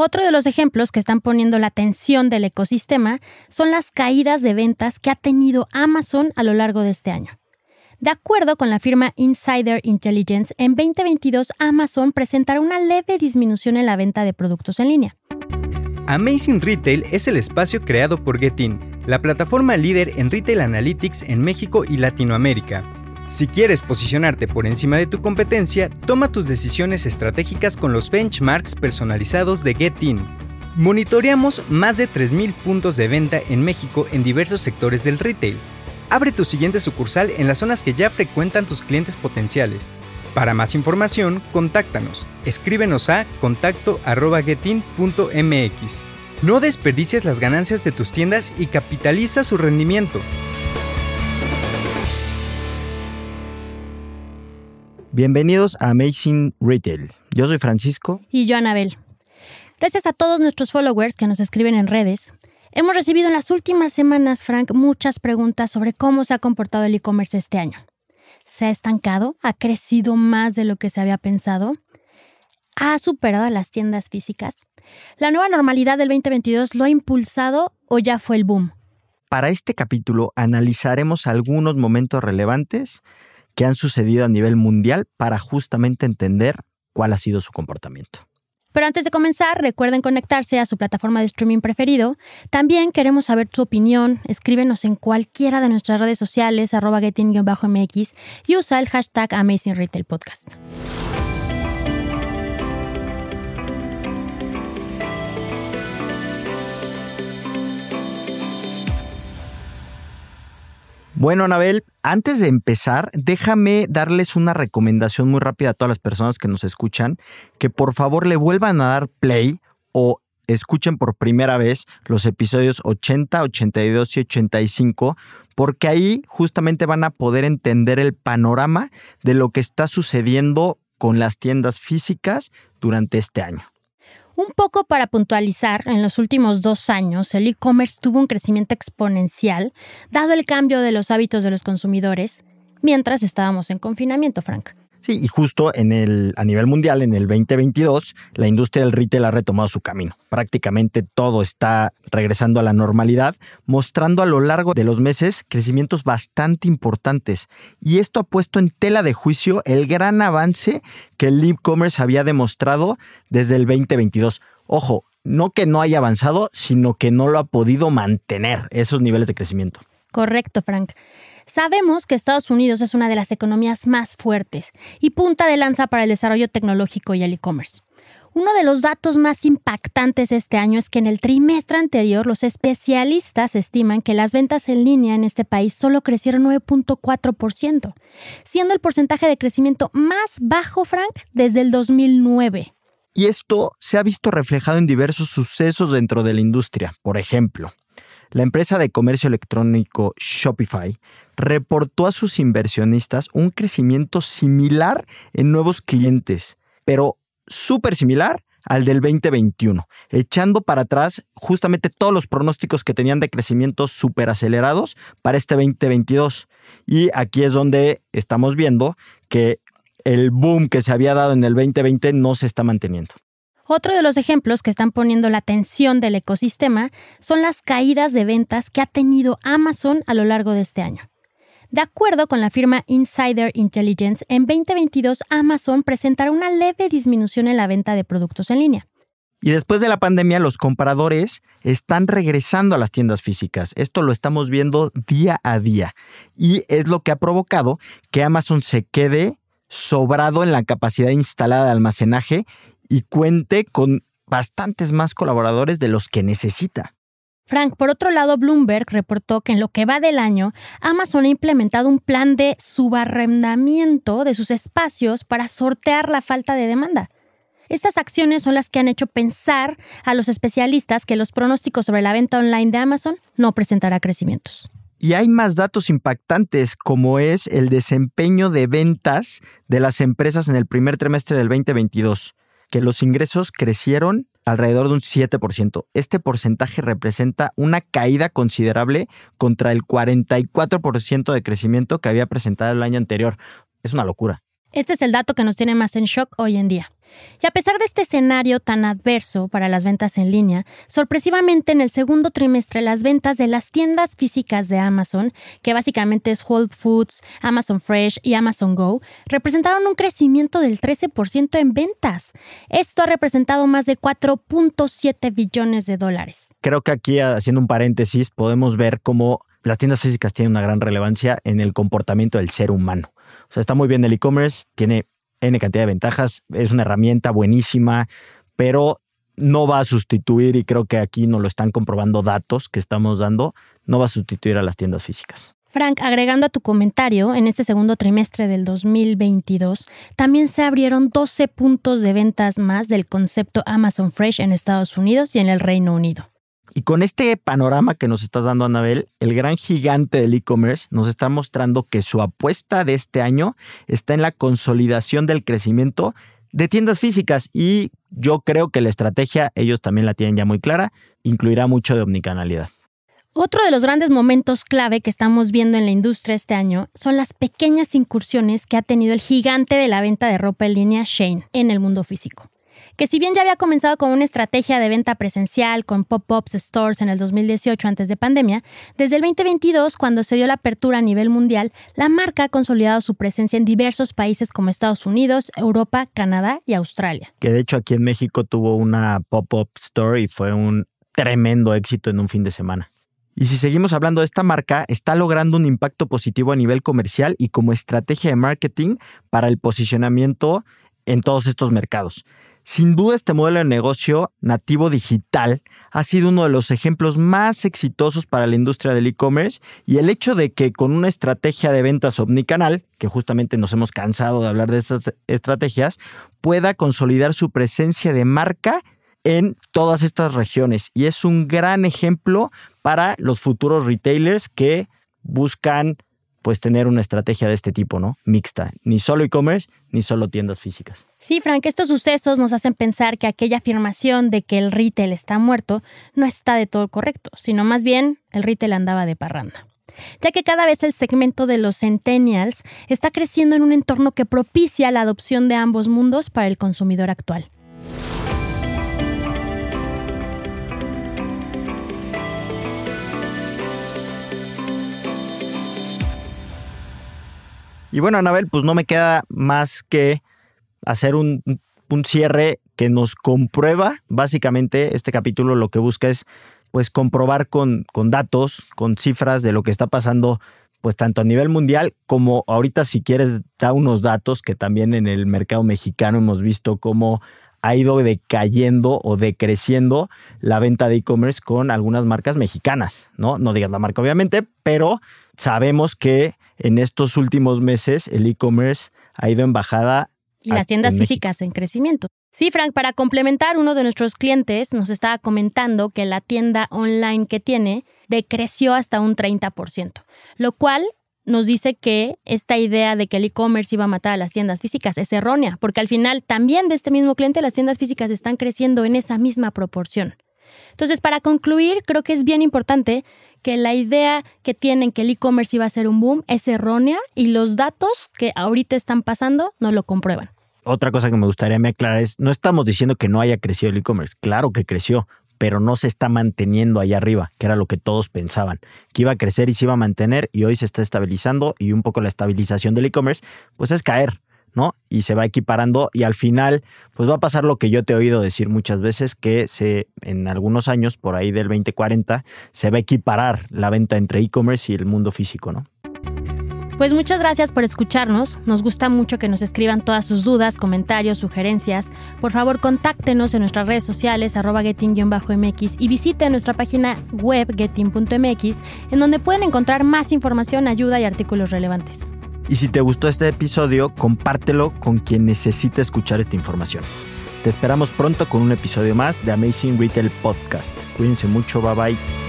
Otro de los ejemplos que están poniendo la atención del ecosistema son las caídas de ventas que ha tenido Amazon a lo largo de este año. De acuerdo con la firma Insider Intelligence, en 2022 Amazon presentará una leve disminución en la venta de productos en línea. Amazing Retail es el espacio creado por Getin, la plataforma líder en Retail Analytics en México y Latinoamérica. Si quieres posicionarte por encima de tu competencia, toma tus decisiones estratégicas con los benchmarks personalizados de Getin. Monitoreamos más de 3,000 puntos de venta en México en diversos sectores del retail. Abre tu siguiente sucursal en las zonas que ya frecuentan tus clientes potenciales. Para más información, contáctanos. Escríbenos a contacto@getin.mx. No desperdicies las ganancias de tus tiendas y capitaliza su rendimiento. Bienvenidos a Amazing Retail. Yo soy Francisco. Y yo, Anabel. Gracias a todos nuestros followers que nos escriben en redes. Hemos recibido en las últimas semanas, Frank, muchas preguntas sobre cómo se ha comportado el e-commerce este año. ¿Se ha estancado? ¿Ha crecido más de lo que se había pensado? ¿Ha superado a las tiendas físicas? ¿La nueva normalidad del 2022 lo ha impulsado o ya fue el boom? Para este capítulo analizaremos algunos momentos relevantes que han sucedido a nivel mundial para justamente entender cuál ha sido su comportamiento. Pero antes de comenzar, recuerden conectarse a su plataforma de streaming preferido. También queremos saber tu opinión. Escríbenos en cualquiera de nuestras redes sociales, @getin_mx, y usa el hashtag Amazing Retail Podcast. Bueno, Anabel, antes de empezar, déjame darles una recomendación muy rápida a todas las personas que nos escuchan, que por favor le vuelvan a dar play o escuchen por primera vez los episodios 80, 82 y 85, porque ahí justamente van a poder entender el panorama de lo que está sucediendo con las tiendas físicas durante este año. Un poco para puntualizar, en los últimos 2 años, el e-commerce tuvo un crecimiento exponencial, dado el cambio de los hábitos de los consumidores, mientras estábamos en confinamiento, Frank. Sí, y justo a nivel mundial, en el 2022, la industria del retail ha retomado su camino. Prácticamente todo está regresando a la normalidad, mostrando a lo largo de los meses crecimientos bastante importantes. Y esto ha puesto en tela de juicio el gran avance que el e-commerce había demostrado desde el 2022. Ojo, no que no haya avanzado, sino que no lo ha podido mantener esos niveles de crecimiento. Correcto, Frank. Sabemos que Estados Unidos es una de las economías más fuertes y punta de lanza para el desarrollo tecnológico y el e-commerce. Uno de los datos más impactantes este año es que en el trimestre anterior los especialistas estiman que las ventas en línea en este país solo crecieron 9.4%, siendo el porcentaje de crecimiento más bajo, Frank, desde el 2009. Y esto se ha visto reflejado en diversos sucesos dentro de la industria. Por ejemplo, la empresa de comercio electrónico Shopify reportó a sus inversionistas un crecimiento similar en nuevos clientes, pero súper similar al del 2021, echando para atrás justamente todos los pronósticos que tenían de crecimientos súper acelerados para este 2022. Y aquí es donde estamos viendo que el boom que se había dado en el 2020 no se está manteniendo. Otro de los ejemplos que están poniendo la atención del ecosistema son las caídas de ventas que ha tenido Amazon a lo largo de este año. De acuerdo con la firma Insider Intelligence, en 2022 Amazon presentará una leve disminución en la venta de productos en línea. Y después de la pandemia, los compradores están regresando a las tiendas físicas. Esto lo estamos viendo día a día. Y es lo que ha provocado que Amazon se quede sobrado en la capacidad instalada de almacenaje y cuente con bastantes más colaboradores de los que necesita. Frank, por otro lado, Bloomberg reportó que en lo que va del año, Amazon ha implementado un plan de subarrendamiento de sus espacios para sortear la falta de demanda. Estas acciones son las que han hecho pensar a los especialistas que los pronósticos sobre la venta online de Amazon no presentará crecimientos. Y hay más datos impactantes, como es el desempeño de ventas de las empresas en el primer trimestre del 2022. Que los ingresos crecieron alrededor de un 7%. Este porcentaje representa una caída considerable contra el 44% de crecimiento que había presentado el año anterior. Es una locura. Este es el dato que nos tiene más en shock hoy en día. Y a pesar de este escenario tan adverso para las ventas en línea, sorpresivamente en el segundo trimestre las ventas de las tiendas físicas de Amazon, que básicamente es Whole Foods, Amazon Fresh y Amazon Go, representaron un crecimiento del 13% en ventas. Esto ha representado más de $4.7 billones. Creo que aquí, haciendo un paréntesis, podemos ver cómo las tiendas físicas tienen una gran relevancia en el comportamiento del ser humano. O sea, está muy bien el e-commerce, tiene N cantidad de ventajas, es una herramienta buenísima, pero no va a sustituir, y creo que aquí nos lo están comprobando datos que estamos dando, no va a sustituir a las tiendas físicas. Frank, agregando a tu comentario, en este segundo trimestre del 2022, también se abrieron 12 puntos de ventas más del concepto Amazon Fresh en Estados Unidos y en el Reino Unido. Y con este panorama que nos estás dando, Anabel, el gran gigante del e-commerce nos está mostrando que su apuesta de este año está en la consolidación del crecimiento de tiendas físicas, y yo creo que la estrategia, ellos también la tienen ya muy clara, incluirá mucho de omnicanalidad. Otro de los grandes momentos clave que estamos viendo en la industria este año son las pequeñas incursiones que ha tenido el gigante de la venta de ropa en línea Shein en el mundo físico, que si bien ya había comenzado con una estrategia de venta presencial con pop-ups stores en el 2018 antes de pandemia, desde el 2022, cuando se dio la apertura a nivel mundial, la marca ha consolidado su presencia en diversos países como Estados Unidos, Europa, Canadá y Australia. Que de hecho aquí en México tuvo una pop-up store y fue un tremendo éxito en un fin de semana. Y si seguimos hablando de esta marca, está logrando un impacto positivo a nivel comercial y como estrategia de marketing para el posicionamiento en todos estos mercados. Sin duda, este modelo de negocio nativo digital ha sido uno de los ejemplos más exitosos para la industria del e-commerce, y el hecho de que con una estrategia de ventas omnicanal, que justamente nos hemos cansado de hablar de estas estrategias, pueda consolidar su presencia de marca en todas estas regiones. Y es un gran ejemplo para los futuros retailers que buscan pues tener una estrategia de este tipo, ¿no? Mixta, ni solo e-commerce, ni solo tiendas físicas. Sí, Frank, estos sucesos nos hacen pensar que aquella afirmación de que el retail está muerto no está de todo correcto, sino más bien el retail andaba de parranda, ya que cada vez el segmento de los centennials está creciendo en un entorno que propicia la adopción de ambos mundos para el consumidor actual. Y bueno, Anabel, pues no me queda más que hacer un cierre que nos comprueba. Básicamente, este capítulo lo que busca es pues comprobar con datos, con cifras de lo que está pasando, pues tanto a nivel mundial como ahorita, si quieres, da unos datos que también en el mercado mexicano hemos visto cómo ha ido decayendo o decreciendo la venta de e-commerce con algunas marcas mexicanas, ¿no? No digas la marca, obviamente, pero sabemos que en estos últimos meses el e-commerce ha ido en bajada. Y las tiendas físicas en crecimiento. Sí, Frank, para complementar, uno de nuestros clientes nos estaba comentando que la tienda online que tiene decreció hasta un 30%, lo cual nos dice que esta idea de que el e-commerce iba a matar a las tiendas físicas es errónea, porque al final también de este mismo cliente las tiendas físicas están creciendo en esa misma proporción. Entonces, para concluir, creo que es bien importante que la idea que tienen que el e-commerce iba a ser un boom es errónea, y los datos que ahorita están pasando no lo comprueban. Otra cosa que me gustaría me aclarar es, no estamos diciendo que no haya crecido el e-commerce. Claro que creció, pero no se está manteniendo allá arriba, que era lo que todos pensaban, que iba a crecer y se iba a mantener, y hoy se está estabilizando, y un poco la estabilización del e-commerce pues es caer, ¿no? Y se va equiparando, y al final pues va a pasar lo que yo te he oído decir muchas veces, que en algunos años, por ahí del 2040, se va a equiparar la venta entre e-commerce y el mundo físico, ¿no? Pues muchas gracias por escucharnos. Nos gusta mucho que nos escriban todas sus dudas, comentarios, sugerencias. Por favor, contáctenos en nuestras redes sociales @getin_mx y visite nuestra página web getin.mx, en donde pueden encontrar más información, ayuda y artículos relevantes. Y si te gustó este episodio, compártelo con quien necesite escuchar esta información. Te esperamos pronto con un episodio más de Amazing Retail Podcast. Cuídense mucho, bye bye.